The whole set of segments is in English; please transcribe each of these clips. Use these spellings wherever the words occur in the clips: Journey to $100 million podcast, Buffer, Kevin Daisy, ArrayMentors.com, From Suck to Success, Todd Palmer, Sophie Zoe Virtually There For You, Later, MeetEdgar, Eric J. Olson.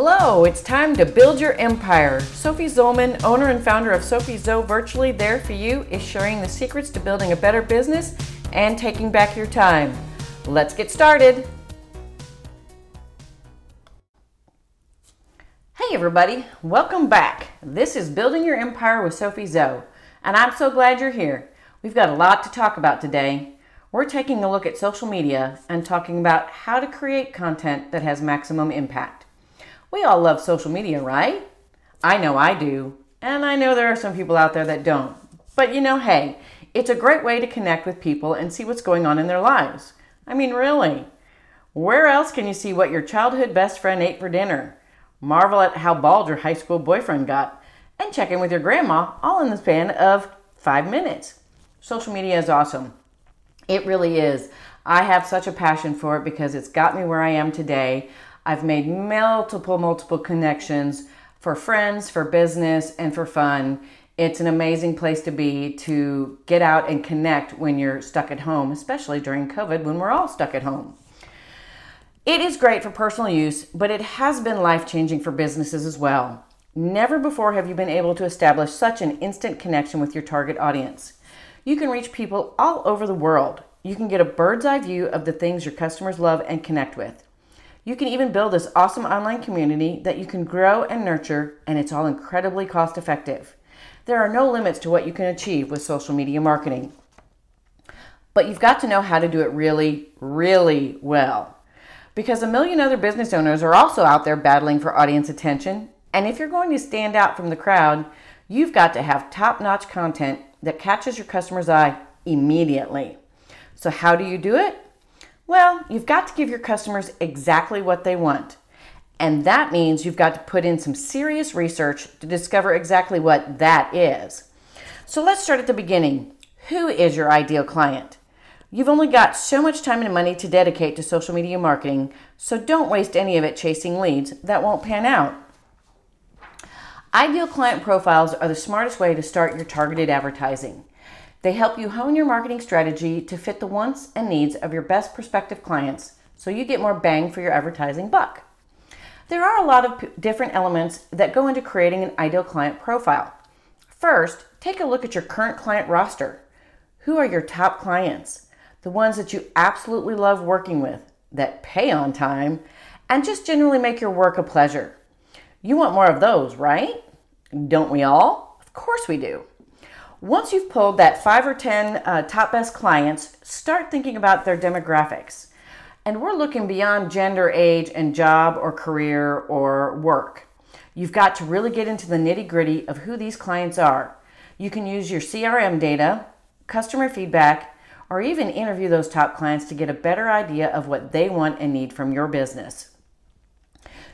Hello, it's time to build your empire. Sophie Zollman, owner and founder of Sophie Zoe Virtually There For You, is sharing the secrets to building a better business and taking back your time. Let's get started. Hey everybody, welcome back. This is Building Your Empire with Sophie Zoe, and I'm so glad you're here. We've got a lot to talk about today. We're taking a look at social media and talking about how to create content that has maximum impact. We all love social media, right? I know I do, and I know there are some people out there that don't. But you know, hey, it's a great way to connect with people and see what's going on in their lives. I mean, really. Where else can you see what your childhood best friend ate for dinner, marvel at how bald your high school boyfriend got, and check in with your grandma all in the span of 5 minutes? Social media is awesome. It really is. I have such a passion for it because it's got me where I am today. I've made multiple connections for friends, for business, and for fun. It's an amazing place to be, to get out and connect when you're stuck at home, especially during COVID when we're all stuck at home. It is great for personal use, but it has been life-changing for businesses as well. Never before have you been able to establish such an instant connection with your target audience. You can reach people all over the world. You can get a bird's eye view of the things your customers love and connect with. You can even build this awesome online community that you can grow and nurture, and it's all incredibly cost effective. There are no limits to what you can achieve with social media marketing. But you've got to know how to do it really, really well. Because a million other business owners are also out there battling for audience attention, and if you're going to stand out from the crowd, you've got to have top-notch content that catches your customer's eye immediately. So how do you do it? Well, you've got to give your customers exactly what they want. And that means you've got to put in some serious research to discover exactly what that is. So let's start at the beginning. Who is your ideal client? You've only got so much time and money to dedicate to social media marketing, so don't waste any of it chasing leads that won't pan out. Ideal client profiles are the smartest way to start your targeted advertising. They help you hone your marketing strategy to fit the wants and needs of your best prospective clients so you get more bang for your advertising buck. There are a lot of different elements that go into creating an ideal client profile. First, take a look at your current client roster. Who are your top clients? The ones that you absolutely love working with, that pay on time, and just generally make your work a pleasure. You want more of those, right? Don't we all? Of course we do. Once you've pulled that 5 or 10 top best clients, start thinking about their demographics. And we're looking beyond gender, age, and job or career or work. You've got to really get into the nitty-gritty of who these clients are. You can use your CRM data, customer feedback, or even interview those top clients to get a better idea of what they want and need from your business.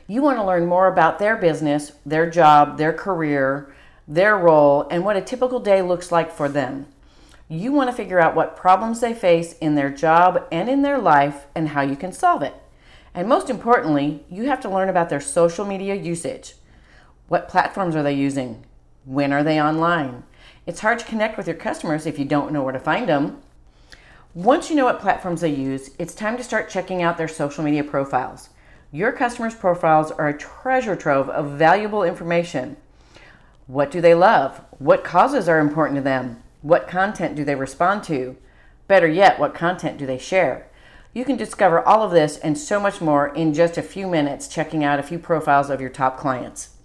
You want to learn more about their business, their job, their career, their role, and what a typical day looks like for them. You want to figure out what problems they face in their job and in their life and how you can solve it. And most importantly, you have to learn about their social media usage. What platforms are they using? When are they online? It's hard to connect with your customers if you don't know where to find them. Once you know what platforms they use, it's time to start checking out their social media profiles. Your customers' profiles are a treasure trove of valuable information. What do they love? What causes are important to them? What content do they respond to? Better yet, what content do they share? You can discover all of this and so much more in just a few minutes checking out a few profiles of your top clients.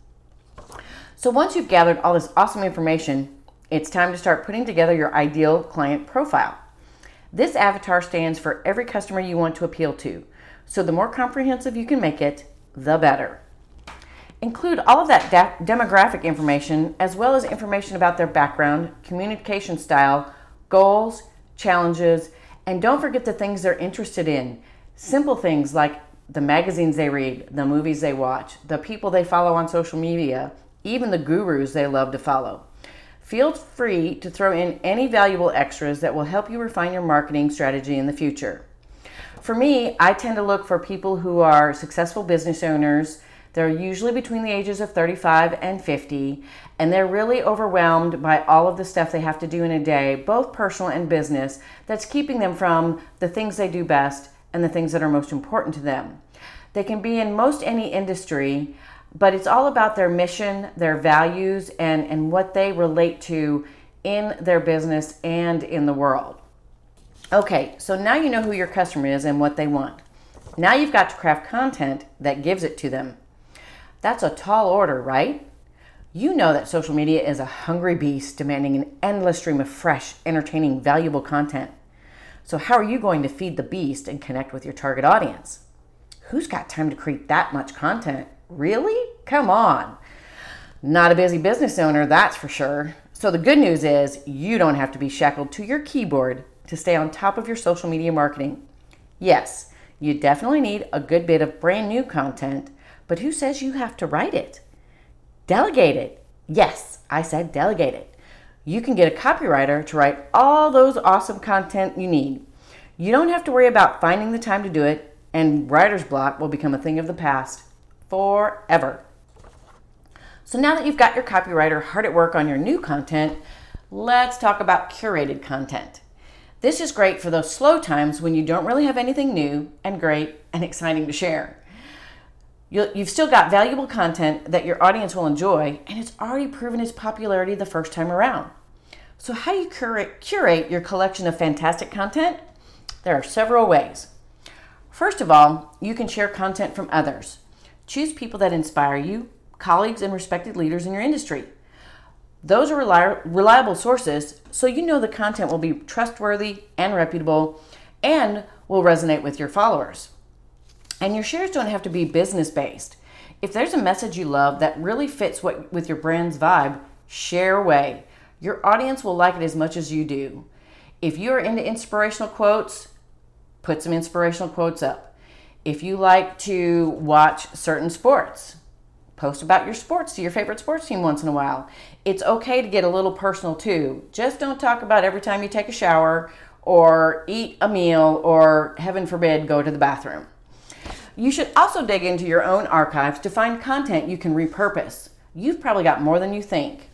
So once you've gathered all this awesome information, it's time to start putting together your ideal client profile. This avatar stands for every customer you want to appeal to. So the more comprehensive you can make it, the better. Include all of that demographic information, as well as information about their background, communication style, goals, challenges, and don't forget the things they're interested in. Simple things like the magazines they read, the movies they watch, the people they follow on social media, even the gurus they love to follow. Feel free to throw in any valuable extras that will help you refine your marketing strategy in the future. For me, I tend to look for people who are successful business owners. They're usually between the ages of 35 and 50, and they're really overwhelmed by all of the stuff they have to do in a day, both personal and business, that's keeping them from the things they do best and the things that are most important to them. They can be in most any industry, but it's all about their mission, their values, and what they relate to in their business and in the world. Okay, so now you know who your customer is and what they want. Now you've got to craft content that gives it to them. That's a tall order, right? You know that social media is a hungry beast demanding an endless stream of fresh, entertaining, valuable content. So how are you going to feed the beast and connect with your target audience? Who's got time to create that much content? Really? Come on. Not a busy business owner, that's for sure. So the good news is you don't have to be shackled to your keyboard to stay on top of your social media marketing. Yes, you definitely need a good bit of brand new content, but who says you have to write it? Delegate it. Yes, I said delegate it. You can get a copywriter to write all those awesome content you need. You don't have to worry about finding the time to do it, and writer's block will become a thing of the past forever. So now that you've got your copywriter hard at work on your new content, let's talk about curated content. This is great for those slow times when you don't really have anything new and great and exciting to share. You've still got valuable content that your audience will enjoy, and it's already proven its popularity the first time around. So how do you curate your collection of fantastic content? There are several ways. First of all, you can share content from others. Choose people that inspire you, colleagues and respected leaders in your industry. Those are reliable sources, so you know the content will be trustworthy and reputable and will resonate with your followers. And your shares don't have to be business-based. If there's a message you love that really fits with your brand's vibe, share away. Your audience will like it as much as you do. If you're into inspirational quotes, put some inspirational quotes up. If you like to watch certain sports, post about your sports to your favorite sports team once in a while. It's okay to get a little personal too. Just don't talk about every time you take a shower or eat a meal or, heaven forbid, go to the bathroom. You should also dig into your own archives to find content you can repurpose. You've probably got more than you think.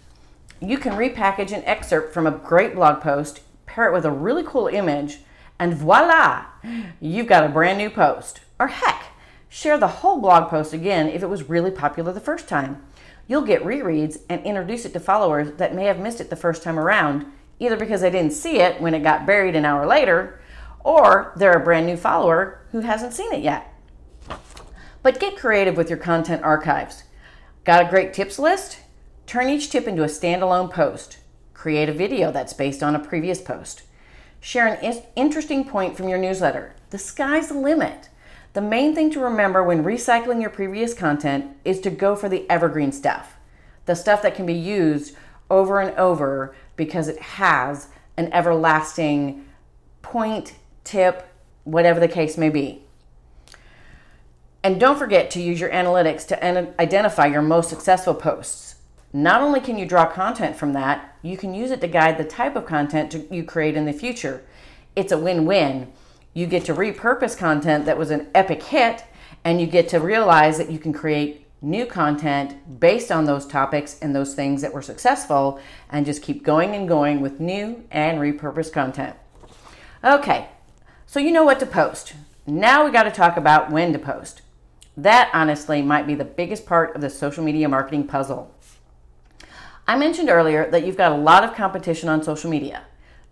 You can repackage an excerpt from a great blog post, pair it with a really cool image, and voila, you've got a brand new post. Or heck, share the whole blog post again if it was really popular the first time. You'll get rereads and introduce it to followers that may have missed it the first time around, either because they didn't see it when it got buried an hour later, or they're a brand new follower who hasn't seen it yet. But get creative with your content archives. Got a great tips list? Turn each tip into a standalone post. Create a video that's based on a previous post. Share an interesting point from your newsletter. The sky's the limit. The main thing to remember when recycling your previous content is to go for the evergreen stuff. The stuff that can be used over and over because it has an everlasting point, tip, whatever the case may be. And don't forget to use your analytics to identify your most successful posts. Not only can you draw content from that, you can use it to guide the type of content you create in the future. It's a win-win. You get to repurpose content that was an epic hit, and you get to realize that you can create new content based on those topics and those things that were successful, and just keep going and going with new and repurposed content. Okay, so you know what to post. Now we got to talk about when to post. That honestly might be the biggest part of the social media marketing puzzle. I mentioned earlier that you've got a lot of competition on social media.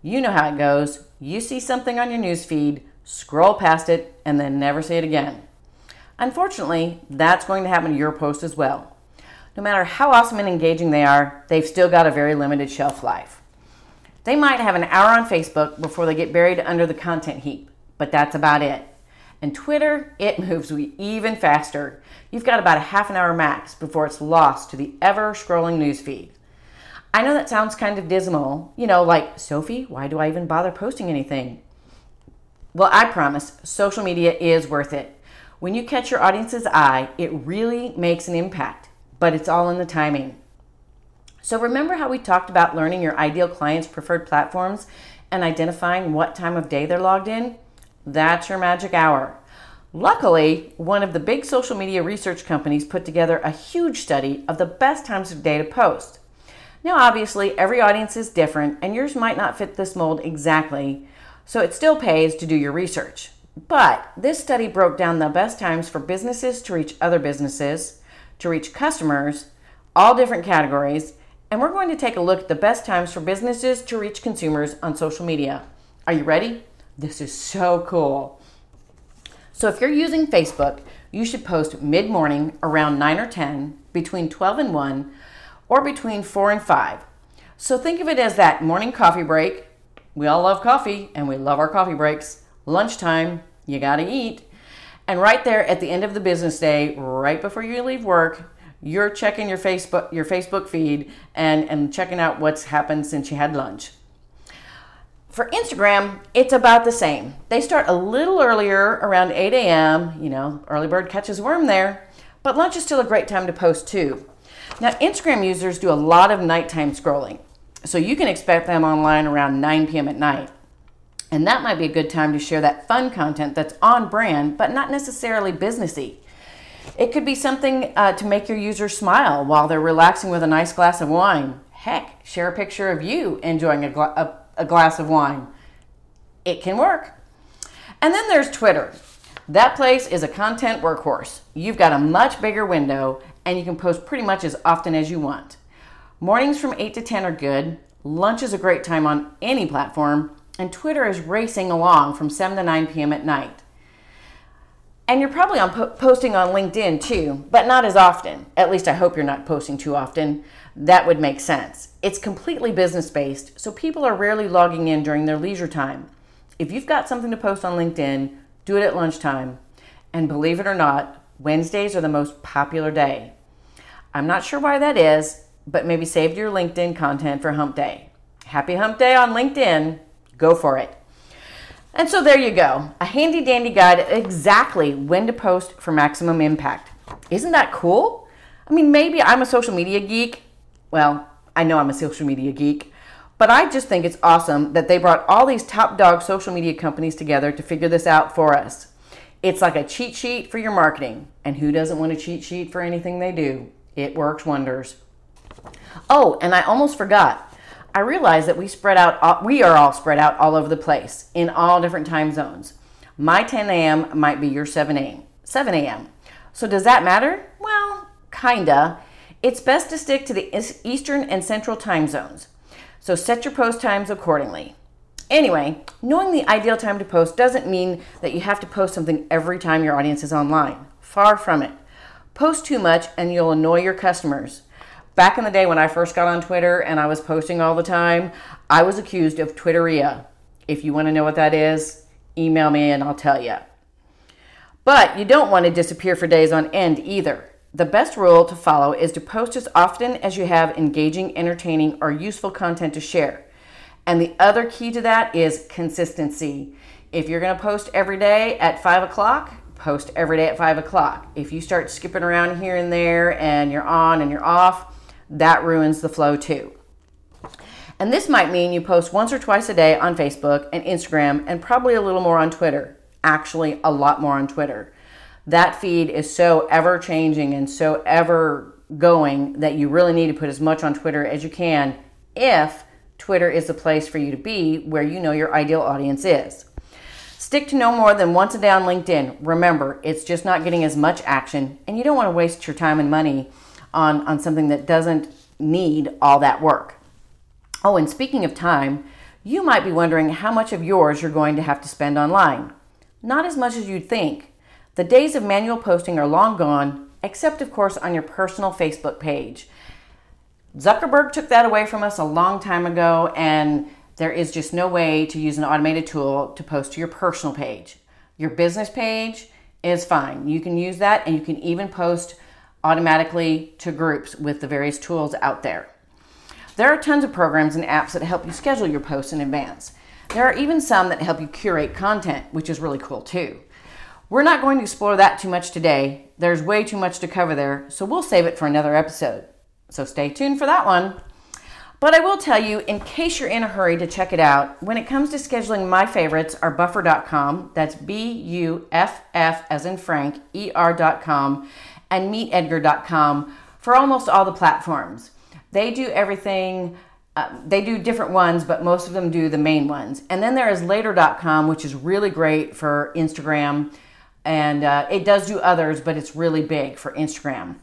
You know how it goes. You see something on your newsfeed, scroll past it, and then never see it again. Unfortunately, that's going to happen to your post as well. No matter how awesome and engaging they are, they've still got a very limited shelf life. They might have an hour on Facebook before they get buried under the content heap, but that's about it. And Twitter, it moves even faster. You've got about a half an hour max before it's lost to the ever-scrolling newsfeed. I know that sounds kind of dismal, like, Sophie, why do I even bother posting anything? Well, I promise, social media is worth it. When you catch your audience's eye, it really makes an impact, but it's all in the timing. So remember how we talked about learning your ideal client's preferred platforms and identifying what time of day they're logged in? That's your magic hour. Luckily, one of the big social media research companies put together a huge study of the best times of day to post. Now, obviously, every audience is different and yours might not fit this mold exactly, so it still pays to do your research. But this study broke down the best times for businesses to reach other businesses, to reach customers, all different categories, and we're going to take a look at the best times for businesses to reach consumers on social media. Are you ready? This is so cool. So if you're using Facebook, you should post mid-morning around 9 or 10, between 12 and 1, or between 4 and 5. So think of it as that morning coffee break. We all love coffee, and we love our coffee breaks. Lunchtime, you gotta eat. And right there at the end of the business day, right before you leave work, you're checking your Facebook feed and checking out what's happened since you had lunch. For Instagram, it's about the same. They start a little earlier, around 8 a.m. You know, early bird catches worm there. But lunch is still a great time to post too. Now, Instagram users do a lot of nighttime scrolling. So you can expect them online around 9 p.m. at night. And that might be a good time to share that fun content that's on brand, but not necessarily businessy. It could be something to make your users smile while they're relaxing with a nice glass of wine. Heck, share a picture of you enjoying a glass of wine. It can work. And then there's Twitter. That place is a content workhorse. You've got a much bigger window and you can post pretty much as often as you want. Mornings from 8 to 10 are good. Lunch is a great time on any platform. And Twitter is racing along from 7 to 9 p.m. at night. And you're probably posting on LinkedIn too, but not as often. At least I hope you're not posting too often. That would make sense. It's completely business-based, so people are rarely logging in during their leisure time. If you've got something to post on LinkedIn, do it at lunchtime. And believe it or not, Wednesdays are the most popular day. I'm not sure why that is, but maybe save your LinkedIn content for hump day. Happy hump day on LinkedIn. Go for it. And so there you go, a handy dandy guide exactly when to post for maximum impact. Isn't that cool? I mean, maybe I'm a social media geek. Well, I know I'm a social media geek, but I just think it's awesome that they brought all these top dog social media companies together to figure this out for us. It's like a cheat sheet for your marketing, and who doesn't want a cheat sheet for anything they do? It works wonders. Oh, and I almost forgot. I realize that we are all spread out all over the place in all different time zones. My 10 a.m. might be your 7 a.m. So does that matter? Well, kinda. It's best to stick to the Eastern and Central time zones. So set your post times accordingly. Anyway, knowing the ideal time to post doesn't mean that you have to post something every time your audience is online. Far from it. Post too much and you'll annoy your customers. Back in the day when I first got on Twitter and I was posting all the time, I was accused of Twitteria. If you want to know what that is, email me and I'll tell you. But you don't want to disappear for days on end either. The best rule to follow is to post as often as you have engaging, entertaining, or useful content to share. And the other key to that is consistency. If you're going to post every day at 5 o'clock, post every day at 5 o'clock. If you start skipping around here and there and you're on and you're off, that ruins the flow too. And this might mean you post once or twice a day on Facebook and Instagram and probably a little more on Twitter. Actually, a lot more on Twitter. That feed is so ever changing and so ever going that you really need to put as much on Twitter as you can if Twitter is the place for you to be where you know your ideal audience is. Stick to no more than once a day on LinkedIn. Remember, it's just not getting as much action and you don't want to waste your time and money on something that doesn't need all that work. Oh, and speaking of time, you might be wondering how much of yours you're going to have to spend online. Not as much as you'd think. The days of manual posting are long gone, except of course on your personal Facebook page. Zuckerberg took that away from us a long time ago, and there is just no way to use an automated tool to post to your personal page. Your business page is fine. You can use that, and you can even post automatically to groups with the various tools out there. There are tons of programs and apps that help you schedule your posts in advance. There are even some that help you curate content, which is really cool too. We're not going to explore that too much today. There's way too much to cover there, so we'll save it for another episode. So stay tuned for that one. But I will tell you, in case you're in a hurry to check it out, when it comes to scheduling, my favorites are Buffer.com, that's B-U-F-F as in Frank, E-R.com, and MeetEdgar.com for almost all the platforms. They do everything They do different ones, but most of them do the main ones. And then there is Later.com, which is really great for Instagram. And it does do others, but it's really big for Instagram.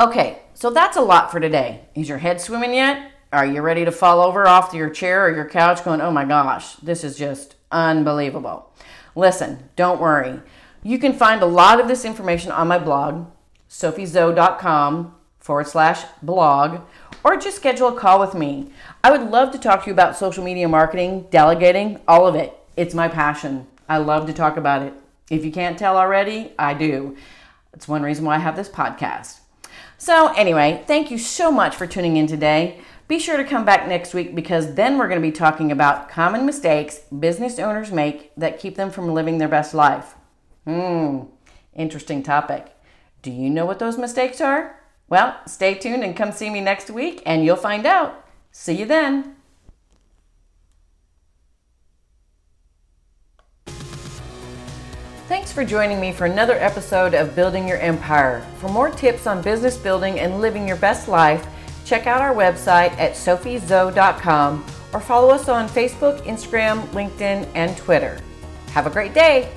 Okay, so that's a lot for today. Is your head swimming yet? Are you ready to fall over off your chair or your couch going, oh my gosh, this is just unbelievable? Listen, don't worry. You can find a lot of this information on my blog, sophiezoe.com/blog, or just schedule a call with me. I would love to talk to you about social media marketing, delegating, all of it. It's my passion. I love to talk about it. If you can't tell already, I do. It's one reason why I have this podcast. So anyway, thank you so much for tuning in today. Be sure to come back next week, because then we're going to be talking about common mistakes business owners make that keep them from living their best life. Interesting topic. Do you know what those mistakes are? Well, stay tuned and come see me next week and you'll find out. See you then. Thanks for joining me for another episode of Building Your Empire. For more tips on business building and living your best life, check out our website at sophiezoe.com or follow us on Facebook, Instagram, LinkedIn, and Twitter. Have a great day.